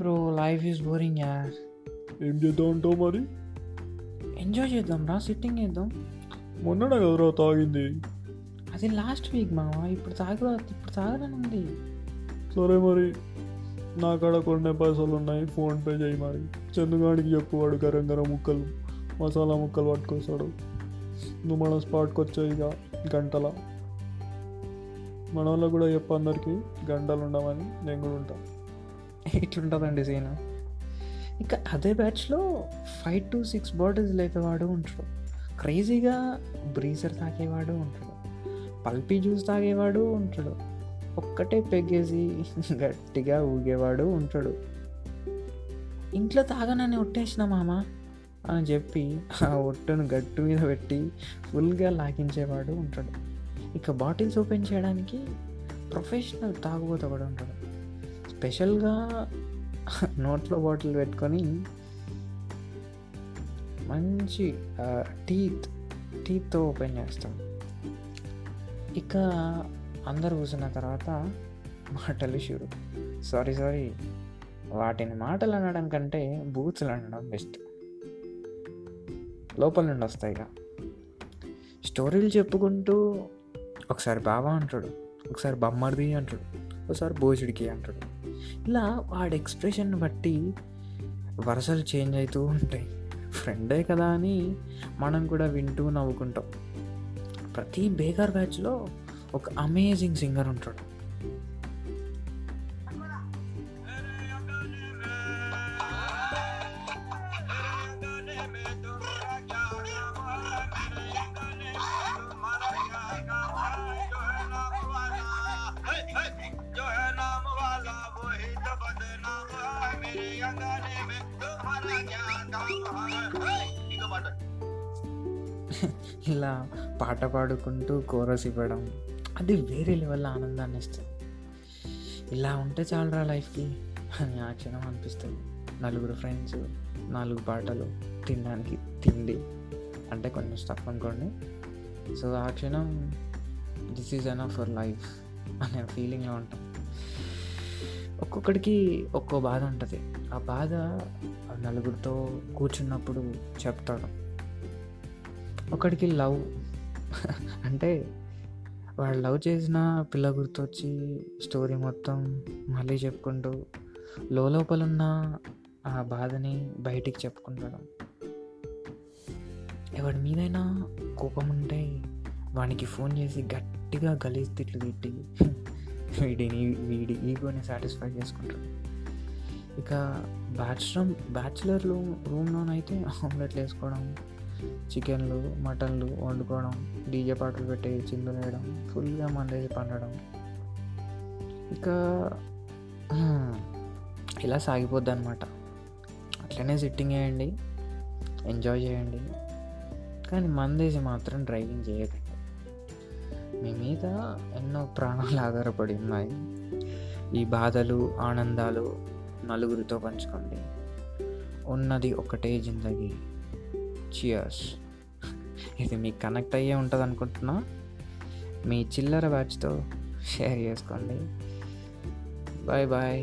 Bro, life is boring యార్. ఏం చేద్దాం అంటావు మరి? ఎంజాయ్ చేద్దాం రా, సిట్టింగ్ చేద్దాం. మొన్ననే కదరా తాగింది? అది లాస్ట్ వీక్ మావా, ఇప్పుడు తాగలనుంది. సరే మరి, నా కాడ కొన్ని పైసలు ఉన్నాయి, ఫోన్పే చేయి మరి. చందుగాడికి చెప్పువాడు గరం గరం ముక్కలు మసాలా ముక్కలు పట్టుకొస్తాడు. నువ్వు మన స్పాట్కి వచ్చాయి ఇక గంటల. మన వల్ల కూడా చెప్పు అందరికీ గంటలు ఉండమని, నేను కూడా ఉంటాను. ఇట్లుంటుందండి సీన్. ఇంకా అదే బ్యాచ్లో 5 to 6 బాటిల్స్ లేపేవాడు ఉంటాడు, క్రేజీగా బ్రీజర్ తాగేవాడు ఉంటాడు, పల్పీ జ్యూస్ తాగేవాడు ఉంటాడు, ఒక్కటే పెగ్గేసి గట్టిగా ఊగేవాడు ఉంటాడు. ఇంట్లో తాగనని ఒట్టేసిన మామ అని చెప్పి ఆ ఒట్టను గట్టు మీద పెట్టి ఫుల్గా లాగించేవాడు ఉంటాడు. ఇక బాటిల్స్ ఓపెన్ చేయడానికి ప్రొఫెషనల్ తాగుబోతు కూడా ఉంటాడు, స్పెషల్గా నోట్లో బాటిల్ పెట్టుకొని మంచి టీతో ఓపెన్ చేస్తాం. ఇక అందరు కూర్చున్న తర్వాత మాటలు షూరు. సారీ వాటిని మాటలు అనడం కంటే బూతులు అనడం బెస్ట్, లోపల నుండి వస్తాయి. ఇక స్టోరీలు చెప్పుకుంటూ ఒకసారి బావా అంటాడు, ఒకసారి బమ్మర్ది అంటాడు, ఒకసారి బోజుడికి అంటాడు. ఇలా వాడి ఎక్స్ప్రెషన్ బట్టి వరుసలు చేంజ్ అవుతూ ఉంటాయి. ఫ్రెండే కదా అని మనం కూడా వింటూ నవ్వుకుంటాం. ప్రతి బేకార్ బ్యాచ్లో ఒక అమేజింగ్ సింగర్ ఉంటాడు. ఇలా పాట పాడుకుంటూ కోరస్ ఇవ్వడం అది వేరే లెవెల్ ఆనందాన్ని ఇస్తుంది. ఇలా ఉంటే చాలరా లైఫ్కి అని ఆ క్షణం అనిపిస్తుంది. 4 ఫ్రెండ్స్, 4 పాటలు, తినడానికి తిండి అంటే కొంచెం స్టఫ్ అనుకోండి. సో ఆ క్షణం this is enough for life అనే ఫీలింగ్లో ఉంటాం. ఒక్కొక్కడికి ఒక్కో బాధ ఉంటుంది. ఆ బాధ 4 కూర్చున్నప్పుడు చెప్తాడు. ఒకడికి లవ్ అంటే వాడు లవ్ చేసిన పిల్ల గుర్తొచ్చి స్టోరీ మొత్తం మళ్ళీ చెప్పుకుంటూ లోపలున్న ఆ బాధని బయటికి చెప్పుకుంటాడు. ఎవడి మీదైనా కోపం ఉంటే వానికి ఫోన్ చేసి గట్టిగా గలీజ్ తిట్లు తిట్టి వీడి ఈగోని సాటిస్ఫై చేసుకుంటాడు. ఇక బ్యాచులర్ రూమ్లోనైతే ఆమ్లెట్లు వేసుకోవడం, చికెన్లు మటన్లు వండుకోవడం, డీజే పాటలు పెట్టి చిందులు వేయడం, ఫుల్గా మండేసి పండడం. ఇక ఇలా సాగిపోద్ది అనమాట. అట్లనే సిట్టింగ్ చేయండి, ఎంజాయ్ చేయండి, కానీ మందేసి మాత్రం డ్రైవింగ్ చేయకండి. మీ మీద ఎన్నో ప్రాణాలు ఆధారపడి ఉన్నాయి. ఈ బాధలు ఆనందాలు 4 పంచుకోండి. ఉన్నది ఒకటే జిందగీ. చియర్స్. ఇది మీకు కనెక్ట్ అయ్యే ఉంటుంది అనుకుంటున్నా. మీ చిల్లర బ్యాచ్తో షేర్ చేసుకోండి. Bye bye.